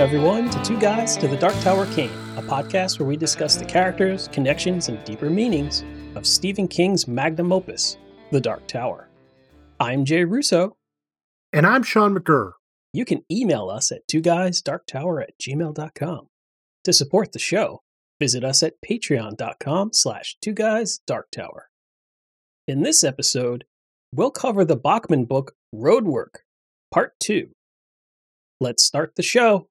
Welcome, everyone, to Two Guys to the Dark Tower King, a podcast where we discuss the characters, connections, and deeper meanings of Stephen King's magnum opus, The Dark Tower. I'm Jay Russo. And I'm Sean McGurr. You can email us at twoguysdarktower@gmail.com. To support the show, visit us at patreon.com/twoguysdarktower. In this episode, we'll cover the Bachman book, Roadwork, Part 2. Let's start the show.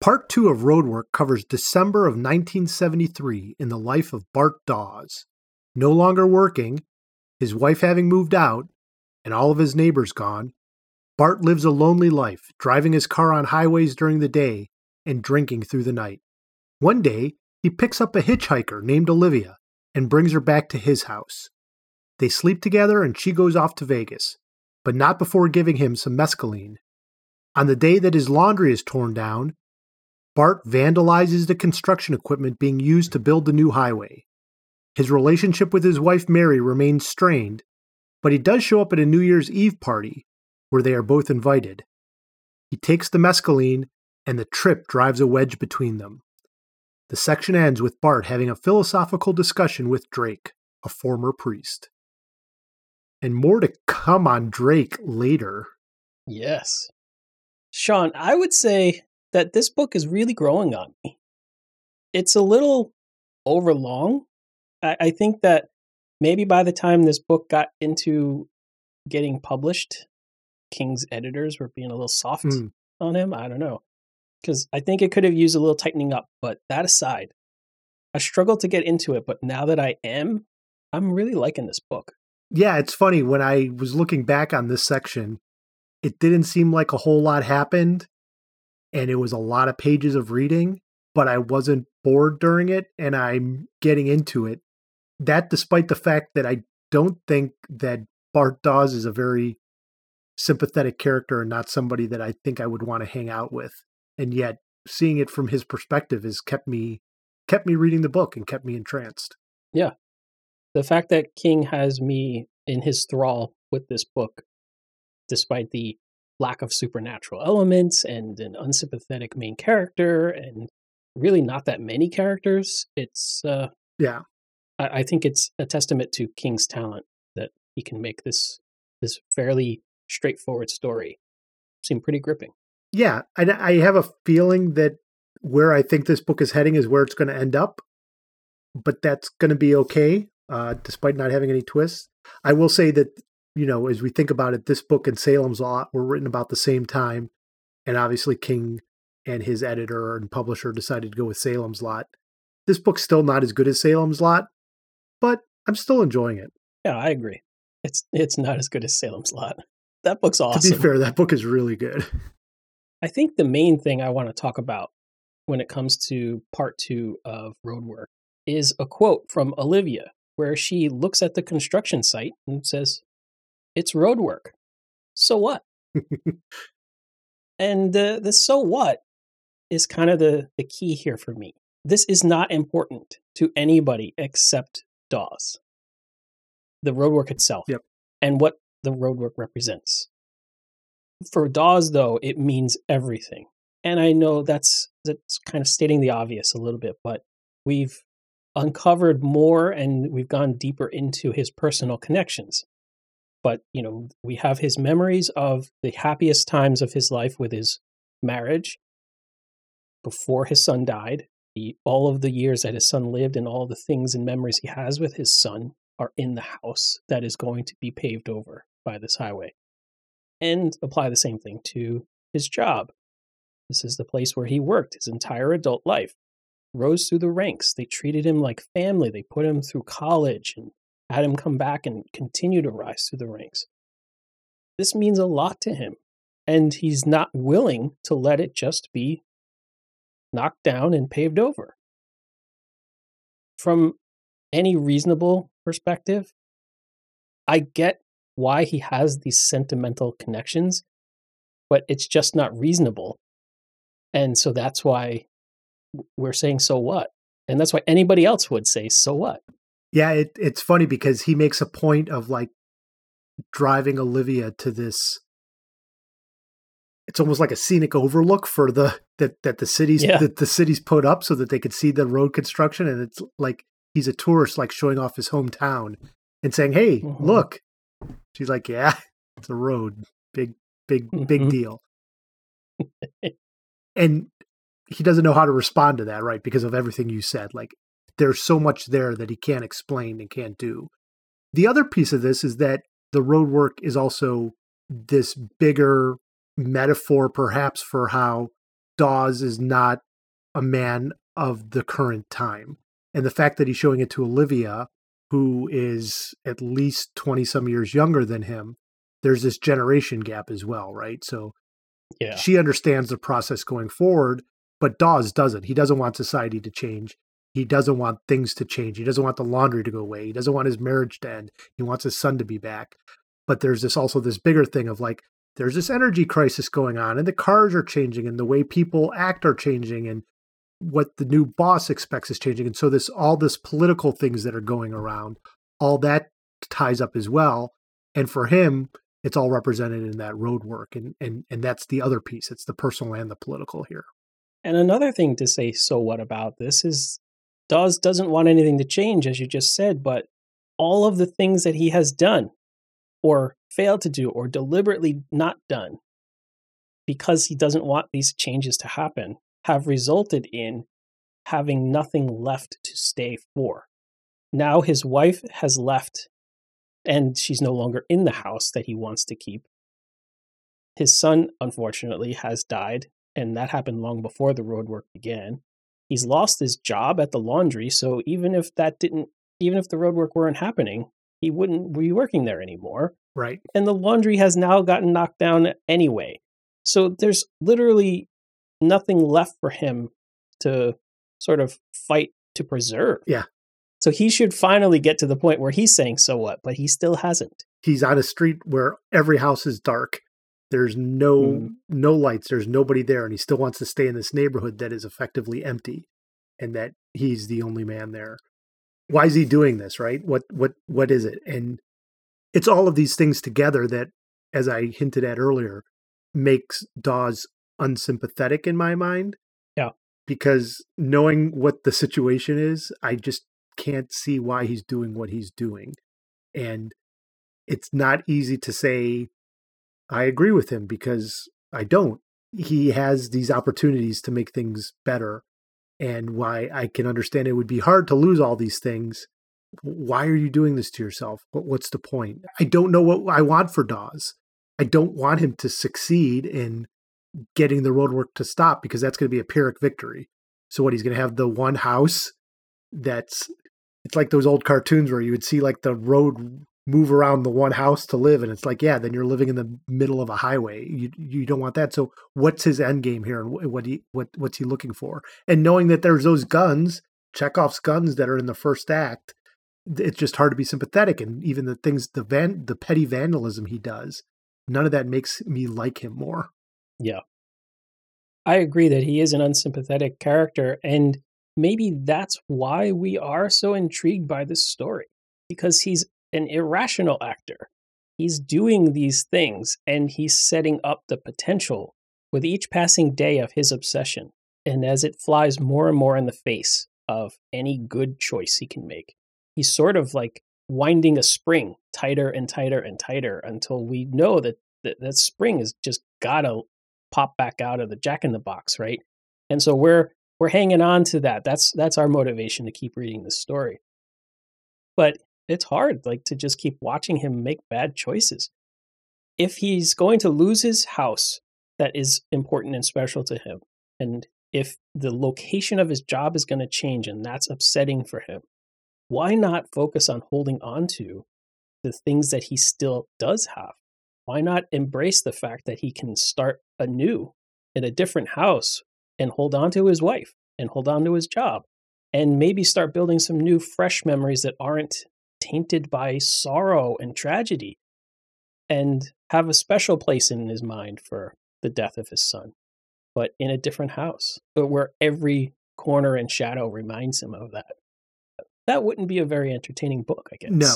Part 2 of Roadwork covers December of 1973 in the life of Bart Dawes. No longer working, his wife having moved out, and all of his neighbors gone, Bart lives a lonely life, driving his car on highways during the day and drinking through the night. One day, he picks up a hitchhiker named Olivia and brings her back to his house. They sleep together and she goes off to Vegas, but not before giving him some mescaline. On the day that his laundry is torn down, Bart vandalizes the construction equipment being used to build the new highway. His relationship with his wife Mary remains strained, but he does show up at a New Year's Eve party where they are both invited. He takes the mescaline, and the trip drives a wedge between them. The section ends with Bart having a philosophical discussion with Drake, a former priest. And more to come on Drake later. Yes. Sean, I would say that this book is really growing on me. It's a little overlong. I think that maybe by the time this book got into getting published, King's editors were being a little soft on him. I don't know. Because I think it could have used a little tightening up. But that aside, I struggled to get into it. But now that I am, I'm really liking this book. Yeah, it's funny. When I was looking back on this section, it didn't seem like a whole lot happened. And it was a lot of pages of reading. But I wasn't bored during it. And I'm getting into it. That despite the fact that I don't think that Bart Dawes is a very sympathetic character and not somebody that I think I would want to hang out with. And yet seeing it from his perspective has kept me reading the book and kept me entranced. Yeah. The fact that King has me in his thrall with this book, despite the lack of supernatural elements and an unsympathetic main character and really not that many characters, it's I think it's a testament to King's talent that he can make this fairly straightforward story seem pretty gripping. Yeah, I have a feeling that where I think this book is heading is where it's going to end up, but that's going to be okay, despite not having any twists. I will say that, you know, as we think about it, this book and Salem's Lot were written about the same time, and obviously King and his editor and publisher decided to go with Salem's Lot. This book's still not as good as Salem's Lot, but I'm still enjoying it. Yeah, I agree. It's not as good as Salem's Lot. That book's awesome. To be fair, that book is really good. I think the main thing I want to talk about when it comes to part 2 of Roadwork is a quote from Olivia where she looks at the construction site and says, "It's roadwork. So what?" And the so what is kind of the key here for me. This is not important to anybody except Dawes. The roadwork itself. Yep. And what the roadwork represents. For Dawes, though, it means everything. And I know that's kind of stating the obvious a little bit, but we've uncovered more and we've gone deeper into his personal connections. But, you know, we have his memories of the happiest times of his life with his marriage before his son died. All of the years that his son lived and all the things and memories he has with his son are in the house that is going to be paved over by this highway. And apply the same thing to his job. This is the place where he worked his entire adult life, rose through the ranks. They treated him like family. They put him through college and had him come back and continue to rise through the ranks. This means a lot to him. And he's not willing to let it just be knocked down and paved over. From any reasonable perspective, I get why he has these sentimental connections, but it's just not reasonable. And so that's why we're saying, so what? And that's why anybody else would say, so what? Yeah, it's funny because he makes a point of like driving Olivia to this it's almost like a scenic overlook for that the city's that the city's put up so that they could see the road construction, and it's like he's a tourist, like showing off his hometown and saying, "Hey, look!" She's like, "Yeah, it's a road, big deal." And he doesn't know how to respond to that, right? Because of everything you said, like there's so much there that he can't explain and can't do. The other piece of this is that the road work is also this bigger metaphor, perhaps, for how Dawes is not a man of the current time. And the fact that he's showing it to Olivia, who is at least 20 some years younger than him, there's this generation gap as well, right? So she understands the process going forward, but Dawes doesn't. He doesn't want society to change. He doesn't want things to change. He doesn't want the laundry to go away. He doesn't want his marriage to end. He wants his son to be back. But there's this also this bigger thing of like, there's this energy crisis going on, and the cars are changing, and the way people act are changing, and what the new boss expects is changing. And so this, all this political things that are going around, all that ties up as well. And for him, it's all represented in that road work. And that's the other piece. It's the personal and the political here. And another thing to say, so what about this is, Dawes doesn't want anything to change, as you just said, but all of the things that he has done or failed to do or deliberately not done because he doesn't want these changes to happen have resulted in having nothing left to stay for. Now his wife has left and she's no longer in the house that he wants to keep. His son, unfortunately, has died, and that happened long before the road work began. He's lost his job at the laundry, so even if the road work weren't happening, he wouldn't be working there anymore. Right. And the laundry has now gotten knocked down anyway. So there's literally nothing left for him to sort of fight to preserve. Yeah. So he should finally get to the point where he's saying, so what? But he still hasn't. He's on a street where every house is dark. There's no lights. There's nobody there. And he still wants to stay in this neighborhood that is effectively empty and that he's the only man there. Why is he doing this, right? What is it? And it's all of these things together that, as I hinted at earlier, makes Dawes unsympathetic in my mind. Yeah. Because knowing what the situation is, I just can't see why he's doing what he's doing. And it's not easy to say I agree with him, because I don't. He has these opportunities to make things better, and why I can understand it would be hard to lose all these things. Why are you doing this to yourself? What's the point? I don't know what I want for Dawes. I don't want him to succeed in getting the road work to stop, because that's going to be a Pyrrhic victory. So what, he's going to have the one house that's, it's like those old cartoons where you would see like the road move around the one house to live. And it's like, yeah, then you're living in the middle of a highway. You don't want that. So what's his end game here? And what's he looking for? And knowing that there's those guns, Chekhov's guns, that are in the first act, it's just hard to be sympathetic. And even the things, the petty vandalism he does, none of that makes me like him more. Yeah. I agree that he is an unsympathetic character. And maybe that's why we are so intrigued by this story, because he's an irrational actor. He's doing these things, and he's setting up the potential with each passing day of his obsession, and as it flies more and more in the face of any good choice he can make. He's sort of like winding a spring tighter and tighter and tighter until we know that that spring is just gotta pop back out of the jack-in-the-box, right? And so we're hanging on to that. That's our motivation to keep reading this story. But it's hard, like, to just keep watching him make bad choices. If he's going to lose his house that is important and special to him, and if the location of his job is going to change and that's upsetting for him, why not focus on holding on to the things that he still does have? Why not embrace the fact that he can start anew in a different house and hold on to his wife and hold on to his job and maybe start building some new, fresh memories that aren't tainted by sorrow and tragedy, and have a special place in his mind for the death of his son, but in a different house, but where every corner and shadow reminds him of that. That wouldn't be a very entertaining book, I guess. No.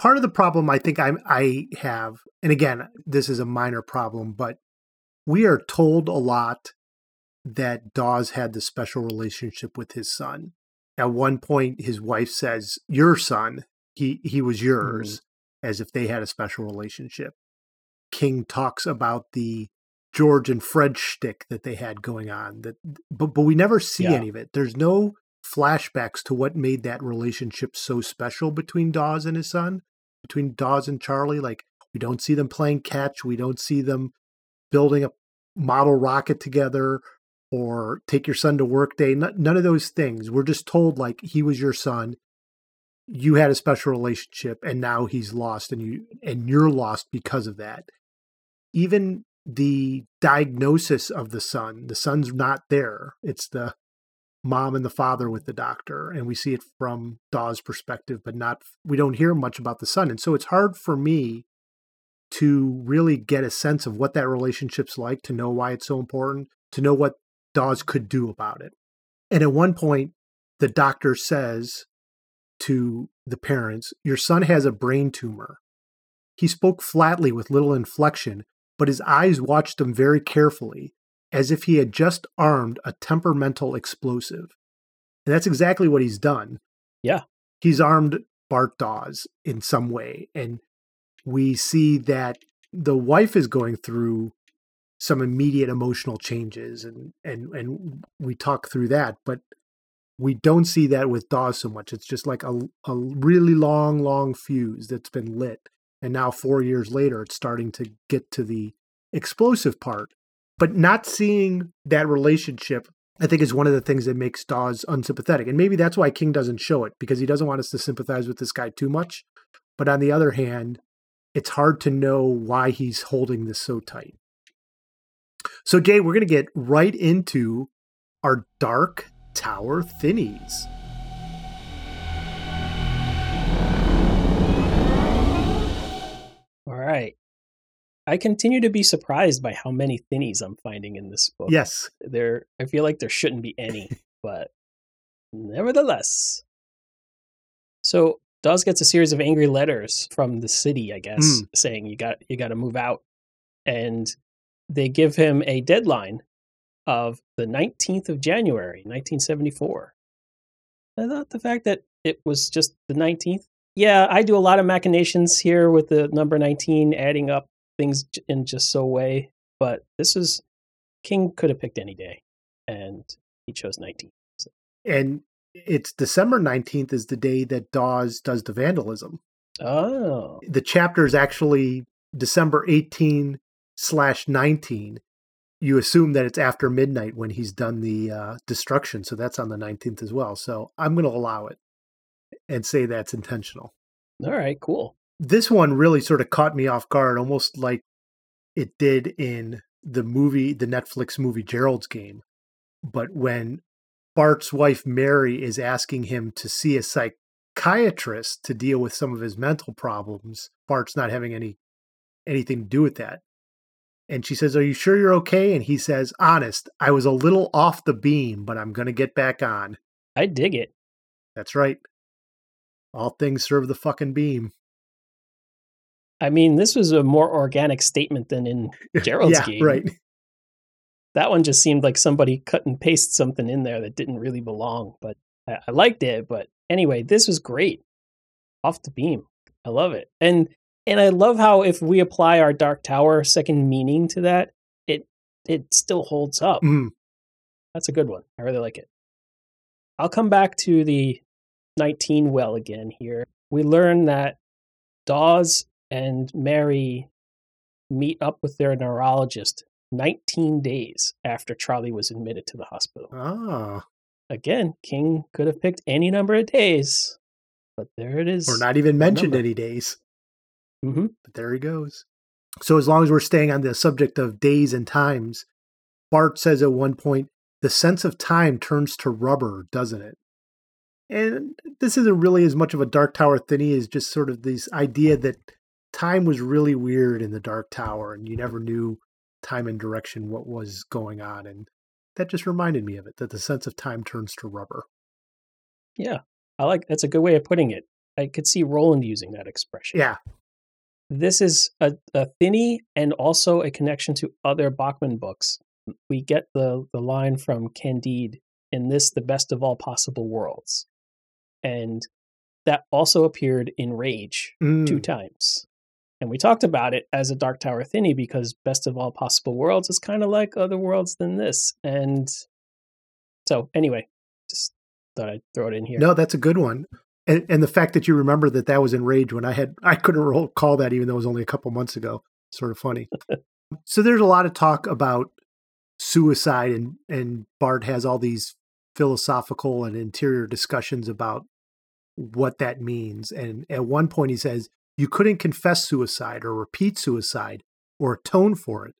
Part of the problem I think I have, and again, this is a minor problem, but We are told a lot that Dawes had this special relationship with his son. At one point, his wife says, "Your son, he was yours," as if they had a special relationship. King talks about the George and Fred shtick that they had going on, but we never see any of it. There's no flashbacks to what made that relationship so special between Dawes and his son, between Dawes and Charlie. Like, we don't see them playing catch. We don't see them building a model rocket together or take your son to work day. None of those things. We're just told, like, he was your son. You had a special relationship, and now he's lost, and you're lost because of that. Even the diagnosis of the son, the son's not there. It's the mom and the father with the doctor, and we see it from Dawes' perspective, but we don't hear much about the son. And so it's hard for me to really get a sense of what that relationship's like, to know why it's so important, to know what Dawes could do about it. And at one point, the doctor says to the parents, "Your son has a brain tumor." He spoke flatly with little inflection, but his eyes watched them very carefully, as if he had just armed a temperamental explosive. And that's exactly what he's done. Yeah. He's armed Bart Dawes in some way. And we see that the wife is going through some immediate emotional changes, and we talk through that, but we don't see that with Dawes so much. It's just like a really long, long fuse that's been lit. And now 4 years later, it's starting to get to the explosive part. But not seeing that relationship, I think, is one of the things that makes Dawes unsympathetic. And maybe that's why King doesn't show it, because he doesn't want us to sympathize with this guy too much. But on the other hand, it's hard to know why he's holding this so tight. So, Jay, we're going to get right into our Dark Tower Thinnies. All right. I continue to be surprised by how many thinnies I'm finding in this book. Yes. I feel like there shouldn't be any, but nevertheless. So Dawes gets a series of angry letters from the city, I guess, saying you got to move out. And they give him a deadline of the 19th of January, 1974. I thought the fact that it was just the 19th. Yeah, I do a lot of machinations here with the number 19, adding up things in just so way, but this is, King could have picked any day, and he chose 19. So. And it's December 19th is the day that Dawes does the vandalism. Oh. The chapter is actually December 18/19. You assume that it's after midnight when he's done the destruction, so that's on the 19th as well. So I'm going to allow it and say that's intentional. All right, cool. This one really sort of caught me off guard, almost like it did in the movie, the Netflix movie Gerald's Game. But when Bart's wife, Mary, is asking him to see a psychiatrist to deal with some of his mental problems, Bart's not having anything to do with that. And she says, "Are you sure you're okay?" And he says, "Honest, I was a little off the beam, but I'm going to get back on." I dig it. That's right. All things serve the fucking beam. I mean, this was a more organic statement than in Gerald's Game. Right. That one just seemed like somebody cut and pasted something in there that didn't really belong, but I liked it. But anyway, this was great. Off the beam. I love it. And I love how if we apply our Dark Tower second meaning to that, it still holds up. Mm. That's a good one. I really like it. I'll come back to the 19 well again here. We learn that Dawes and Mary meet up with their neurologist 19 days after Charlie was admitted to the hospital. Ah. Again, King could have picked any number of days, but there it is. Or not even mentioned any days. Mm-hmm. But there he goes. So as long as we're staying on the subject of days and times, Bart says at one point, "The sense of time turns to rubber, doesn't it?" And this isn't really as much of a Dark Tower thinny as just sort of this idea that time was really weird in the Dark Tower, and you never knew time and direction, what was going on. And that just reminded me of it, that the sense of time turns to rubber. Yeah, that's a good way of putting it. I could see Roland using that expression. Yeah. This is a thinny and also a connection to other Bachman books. We get the line from Candide, in this, the best of all possible worlds. And that also appeared in Rage 2 times. And we talked about it as a Dark Tower thinny because best of all possible worlds is kind of like other worlds than this. And so anyway, just thought I'd throw it in here. No, that's a good one. And the fact that you remember that that was in Rage when I couldn't recall that, even though it was only a couple months ago. Sort of funny. So there's a lot of talk about suicide, and Bart has all these philosophical and interior discussions about what that means. And at one point he says, you couldn't confess suicide or repeat suicide or atone for it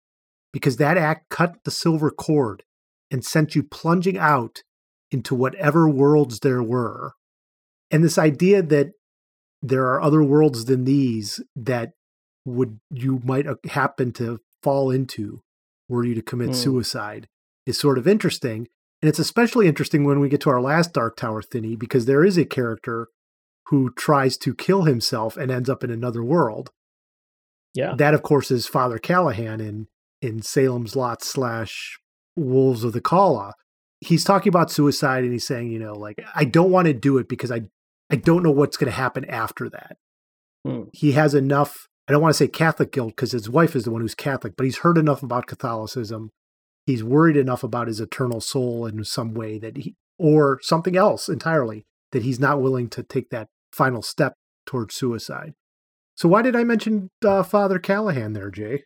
because that act cut the silver cord and sent you plunging out into whatever worlds there were. And this idea that there are other worlds than these that would you might happen to fall into were you to commit suicide is sort of interesting. And it's especially interesting when we get to our last Dark Tower thinny, because there is a character who tries to kill himself and ends up in another world. Yeah. That, of course, is Father Callahan in Salem's Lot / Wolves of the Calla. He's talking about suicide and he's saying, you know, like, I don't want to do it because I don't know what's going to happen after that. Mm. He has enough, I don't want to say Catholic guilt because his wife is the one who's Catholic, but he's heard enough about Catholicism. He's worried enough about his eternal soul in some way that he, or something else entirely, that he's not willing to take that final step towards suicide. So why did I mention Father Callahan there, Jay?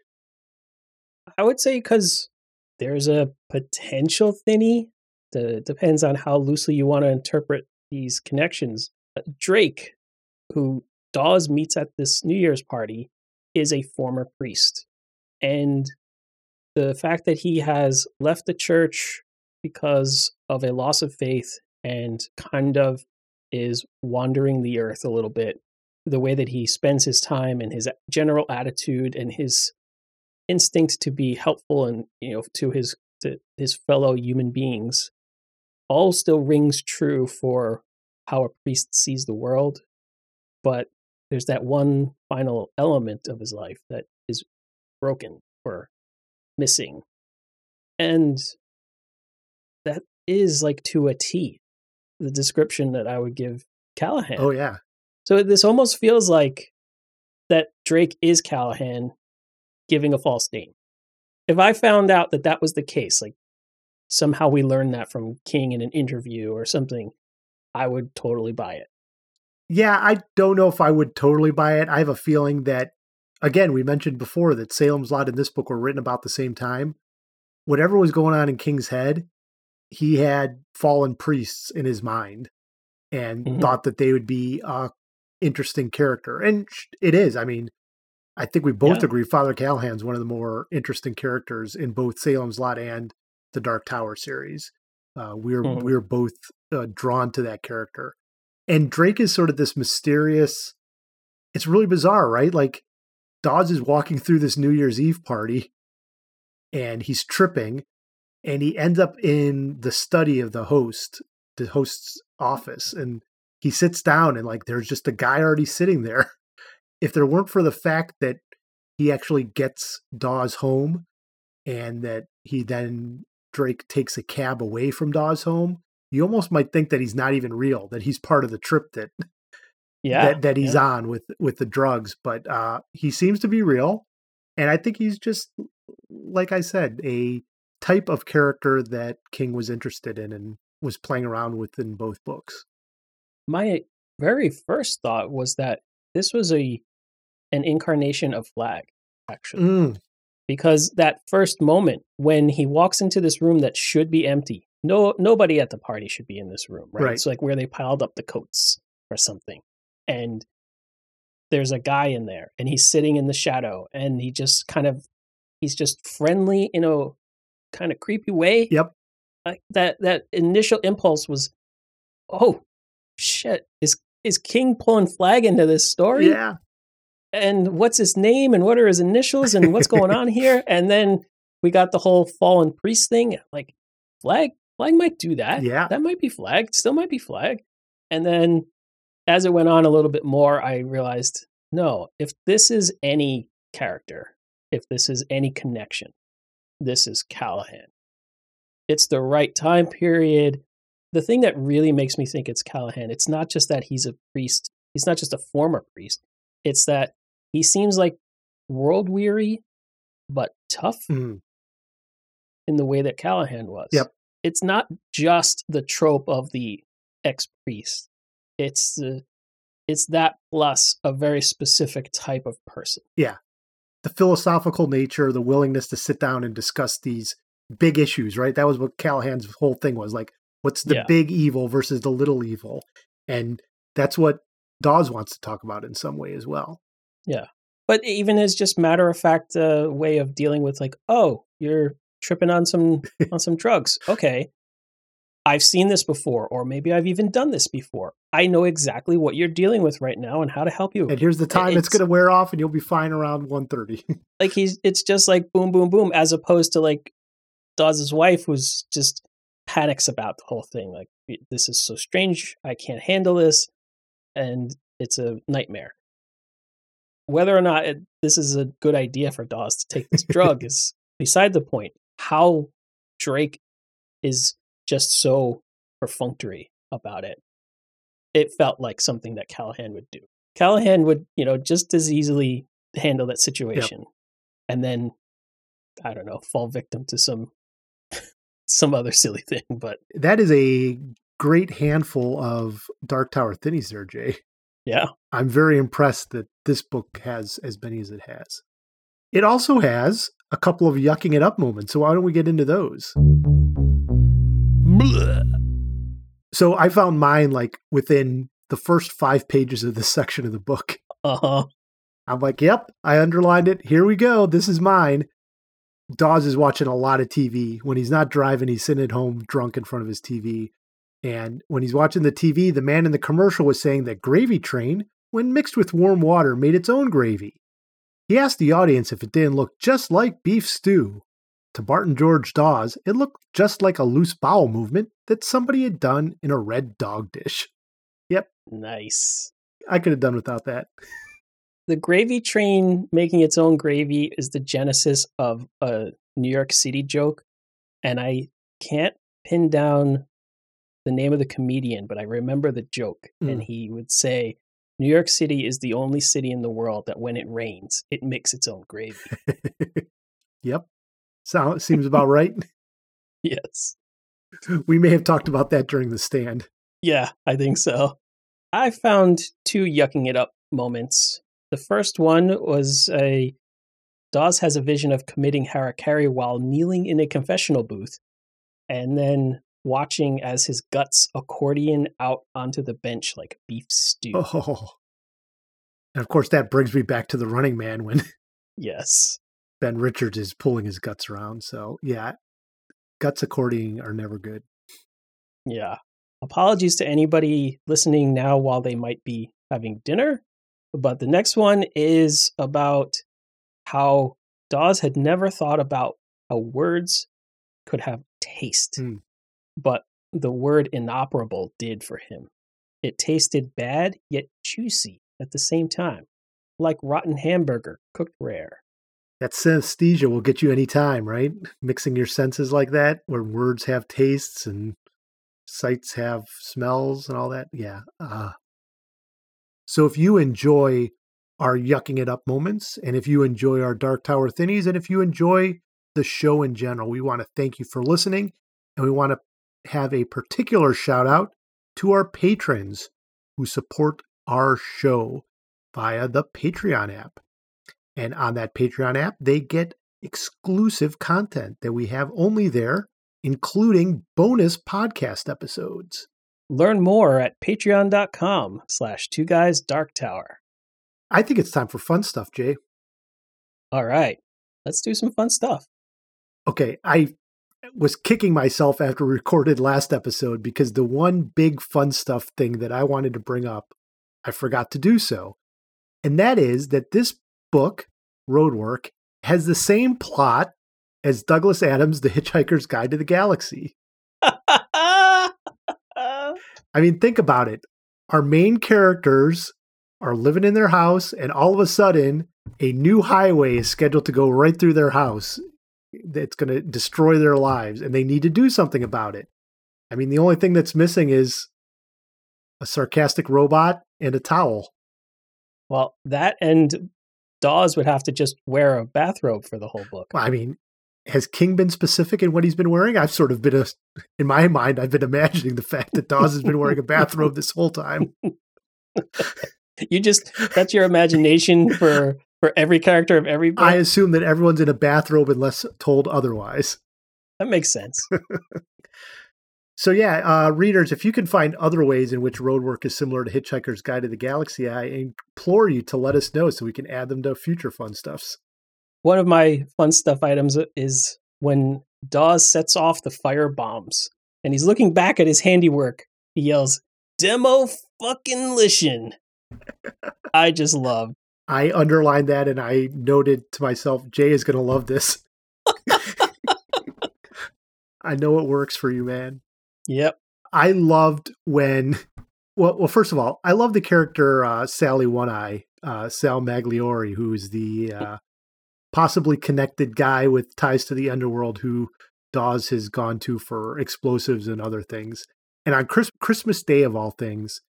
I would say because there's a potential thinny. It depends on how loosely you want to interpret these connections. Drake, who Dawes meets at this New Year's party, is a former priest. And the fact that he has left the church because of a loss of faith and kind of is wandering the earth a little bit, the way that he spends his time and his general attitude and his instinct to be helpful and, you know, to his fellow human beings, all still rings true for how a priest sees the world. But there's that one final element of his life that is broken or missing. And that is like to a T, the description that I would give Callahan. Oh, yeah. So this almost feels like that Drake is Callahan giving a false name. If I found out that that was the case, like somehow we learned that from King in an interview or something, I would totally buy it. Yeah, I don't know if I would totally buy it. I have a feeling that, again, we mentioned before that Salem's Lot and this book were written about the same time. Whatever was going on in King's head, he had fallen priests in his mind and thought that they would be an interesting character. And it is. I mean, I think we both agree Father Callahan's one of the more interesting characters in both Salem's Lot and the Dark Tower series. We're both drawn to that character. And Drake is sort of this mysterious, it's really bizarre, right? Like Dawes is walking through this New Year's Eve party and he's tripping and he ends up in the study of the host's office. And he sits down and like, there's just a guy already sitting there. If there weren't for the fact that he actually gets Dawes home and that he then, Drake takes a cab away from Dawes home, you almost might think that he's not even real, that he's part of the trip that he's on with the drugs. But he seems to be real. And I think he's just, like I said, a type of character that King was interested in and was playing around with in both books. My very first thought was that this was an incarnation of Flagg, actually, because that first moment when he walks into this room that should be empty, nobody at the party should be in this room, right? It's like where they piled up the coats or something, and there's a guy in there, and he's sitting in the shadow, and he just he's just friendly in a kind of creepy way. Yep, like that initial impulse was, oh shit, is King pulling Flagg into this story? Yeah. And what's his name and what are his initials and what's going on here? And then we got the whole fallen priest thing. Like Flagg might do that. Yeah. That might be Flagg. Still might be Flagg. And then as it went on a little bit more, I realized No, if this is any character, if this is any connection, this is Callahan. It's the right time period. The thing that really makes me think it's Callahan, it's not just that he's a priest. He's not just a former priest. It's that he seems like world-weary, but tough in the way that Callahan was. Yep. It's not just the trope of the ex-priest. It's that plus a very specific type of person. Yeah. The philosophical nature, the willingness to sit down and discuss these big issues, right? That was what Callahan's whole thing was. Like, what's the big evil versus the little evil? And that's what Dawes wants to talk about in some way as well. Yeah. But even as just matter-of-fact way of dealing with, like, oh, you're tripping on some drugs. Okay. I've seen this before, or maybe I've even done this before. I know exactly what you're dealing with right now and how to help you. And here's the time it's going to wear off and you'll be fine around 1:30. Like it's just like boom, boom, boom, as opposed to like Dawes's wife who's just panics about the whole thing. Like, this is so strange. I can't handle this. And it's a nightmare. Whether or not this is a good idea for Dawes to take this drug is beside the point. How Drake is just so perfunctory about it. It felt like something that Callahan would do. Callahan would, you know, just as easily handle that situation. Yep. And then, I don't know, fall victim to some other silly thing. But that is a great handful of Dark Tower thinnies there, Jay. Yeah. I'm very impressed that this book has as many as it has. It also has a couple of yucking it up moments. So why don't we get into those? Blah. So I found mine like within the first 5 pages of this section of the book. Uh-huh. I'm like, yep, I underlined it. Here we go. This is mine. Dawes is watching a lot of TV. When he's not driving, he's sitting at home drunk in front of his TV. And when he's watching the TV, the man in the commercial was saying that gravy train, when mixed with warm water, made its own gravy. He asked the audience if it didn't look just like beef stew. To Barton George Dawes, it looked just like a loose bowel movement that somebody had done in a red dog dish. Yep. Nice. I could have done without that. The gravy train making its own gravy is the genesis of a New York City joke. And I can't pin down the name of the comedian, but I remember the joke. Mm. And he would say, New York City is the only city in the world that when it rains, it makes its own gravy. Yep. Sounds seems about right. Yes. We may have talked about that during The Stand. Yeah, I think so. I found 2 yucking it up moments. The first one was Dawes has a vision of committing harakiri while kneeling in a confessional booth and then watching as his guts accordion out onto the bench like beef stew. Oh. And of course, that brings me back to The Running Man when yes, Ben Richards is pulling his guts around. So yeah, guts accordioning are never good. Yeah. Apologies to anybody listening now while they might be having dinner. But the next one is about how Dawes had never thought about how words could have taste, but the word inoperable did for him. It tasted bad, yet juicy at the same time, like rotten hamburger cooked rare. That synesthesia will get you any time, right? Mixing your senses like that, where words have tastes and sights have smells and all that. Yeah. So if you enjoy our yucking it up moments, and if you enjoy our Dark Tower thinnies, and if you enjoy the show in general, we want to thank you for listening. And we want to have a particular shout out to our patrons who support our show via the Patreon app. And on that Patreon app, they get exclusive content that we have only there, including bonus podcast episodes. Learn more at patreon.com/twoguysdarktower. I think it's time for fun stuff, Jay. All right. Let's do some fun stuff. Okay. I was kicking myself after we recorded last episode because the one big fun stuff thing that I wanted to bring up, I forgot to do so. And that is that this book, Roadwork, has the same plot as Douglas Adams' The Hitchhiker's Guide to the Galaxy. I mean, think about it. Our main characters are living in their house, and all of a sudden, a new highway is scheduled to go right through their house that's going to destroy their lives, and they need to do something about it. I mean, the only thing that's missing is a sarcastic robot and a towel. Well, that and Dawes would have to just wear a bathrobe for the whole book. Well, I mean, has King been specific in what he's been wearing? I've sort of been, in my mind, I've been imagining the fact that Dawes has been wearing a bathrobe this whole time. You just, that's your imagination for every character of every book? I assume that everyone's in a bathrobe unless told otherwise. That makes sense. So yeah, readers, if you can find other ways in which Roadwork is similar to Hitchhiker's Guide to the Galaxy, I implore you to let us know so we can add them to future fun stuffs. One of my fun stuff items is when Dawes sets off the fire bombs and he's looking back at his handiwork, he yells, "Demo fucking lition." I just love. I underlined that and I noted to myself, Jay is going to love this. I know it works for you, man. Yep. I loved when, well, first of all, I love the character Sally One-Eye, Sal Magliore, who's the possibly connected guy with ties to the underworld who Dawes has gone to for explosives and other things. And on Christmas Day, of all things,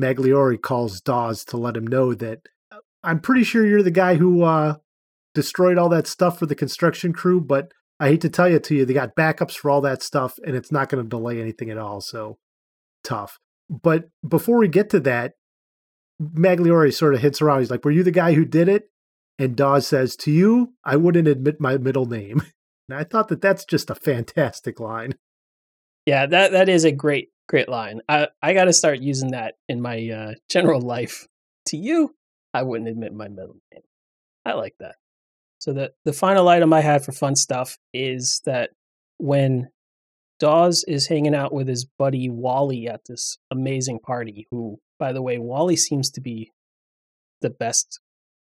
Magliore calls Dawes to let him know that I'm pretty sure you're the guy who destroyed all that stuff for the construction crew, but I hate to tell you, they got backups for all that stuff, and it's not going to delay anything at all, so tough. But before we get to that, Magliore sort of hits around. He's like, were you the guy who did it? And Dawes says, to you, I wouldn't admit my middle name. And I thought that that's just a fantastic line. Yeah, that is a great, great line. I got to start using that in my general life. To you, I wouldn't admit my middle name. I like that. So the final item I had for fun stuff is that when Dawes is hanging out with his buddy Wally at this amazing party, who, by the way, Wally seems to be the best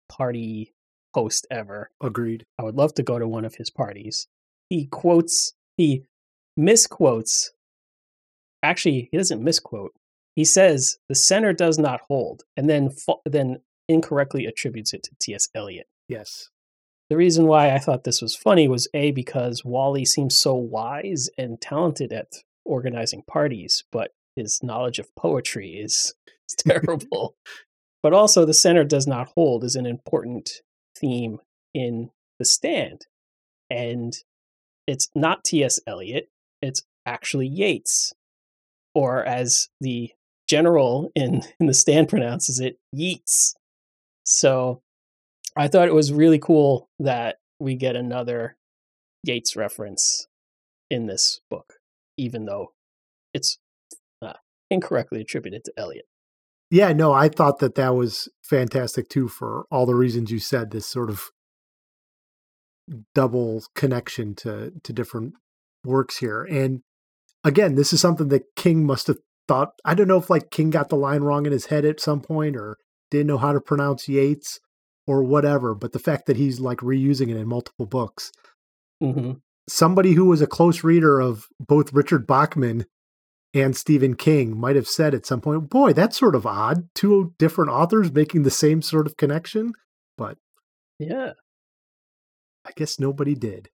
party host ever. Agreed. I would love to go to one of his parties. He misquotes. Actually, he doesn't misquote. He says, the center does not hold, and then incorrectly attributes it to T.S. Eliot. Yes. The reason why I thought this was funny was A, because Wally seems so wise and talented at organizing parties, but his knowledge of poetry is terrible. But also, the center does not hold is an important theme in The Stand. And it's not T.S. Eliot, it's actually Yeats. Or as the general in The Stand pronounces it, Yeats. So I thought it was really cool that we get another Yeats reference in this book, even though it's incorrectly attributed to Eliot. Yeah, no, I thought that was fantastic, too, for all the reasons you said, this sort of double connection to different works here. And again, this is something that King must have thought. I don't know if King got the line wrong in his head at some point or didn't know how to pronounce Yeats or whatever, but the fact that he's reusing it in multiple books. Mm-hmm. Somebody who was a close reader of both Richard Bachman and Stephen King might have said at some point, boy, that's sort of odd. Two different authors making the same sort of connection. But yeah, I guess nobody did.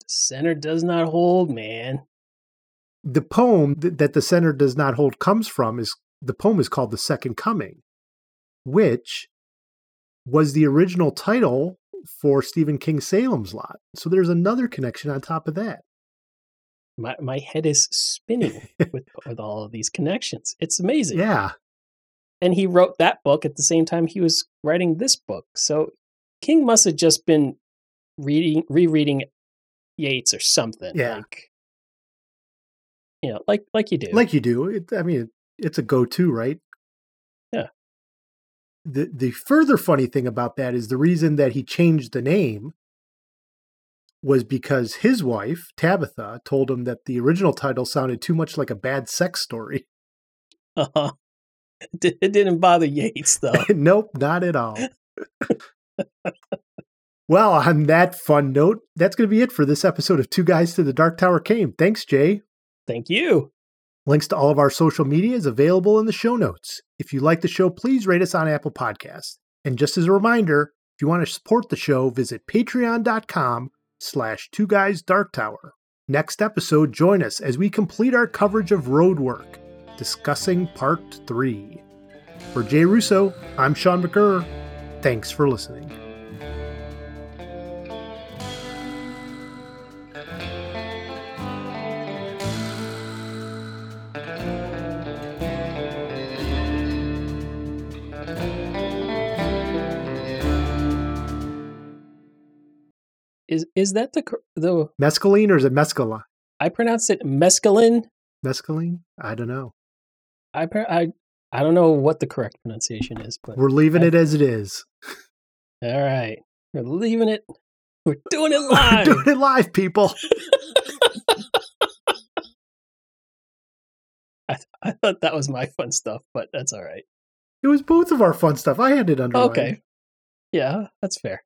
The center does not hold, man. The poem that the center does not hold comes from is called The Second Coming, which was the original title for Stephen King's Salem's Lot. So there's another connection on top of that. My head is spinning with all of these connections. It's amazing. Yeah. And he wrote that book at the same time he was writing this book. So King must have just been rereading Yeats or something. Yeah. Like you do. Like you do. It's a go-to, right? Yeah. The further funny thing about that is the reason that he changed the name was because his wife, Tabitha, told him that the original title sounded too much like a bad sex story. Uh-huh. It didn't bother Yeats, though. Nope, not at all. Well, on that fun note, that's going to be it for this episode of Two Guys to the Dark Tower King. Thanks, Jay. Thank you. Links to all of our social media is available in the show notes. If you like the show, please rate us on Apple Podcasts. And just as a reminder, if you want to support the show, visit patreon.com/twoguysdarktower. Next episode, join us as we complete our coverage of Roadwork, discussing Part 3. For Jay Russo, I'm Sean McGurr. Thanks for listening. Is that the mescaline, or is it mescaline? I pronounce it mescaline. Mescaline? I don't know. I don't know what the correct pronunciation is, but we're leaving it as it is. All right, we're leaving it. We're doing it live. We're doing it live, people. I thought that was my fun stuff, but that's all right. It was both of our fun stuff. I had it underlined. Okay, yeah, that's fair.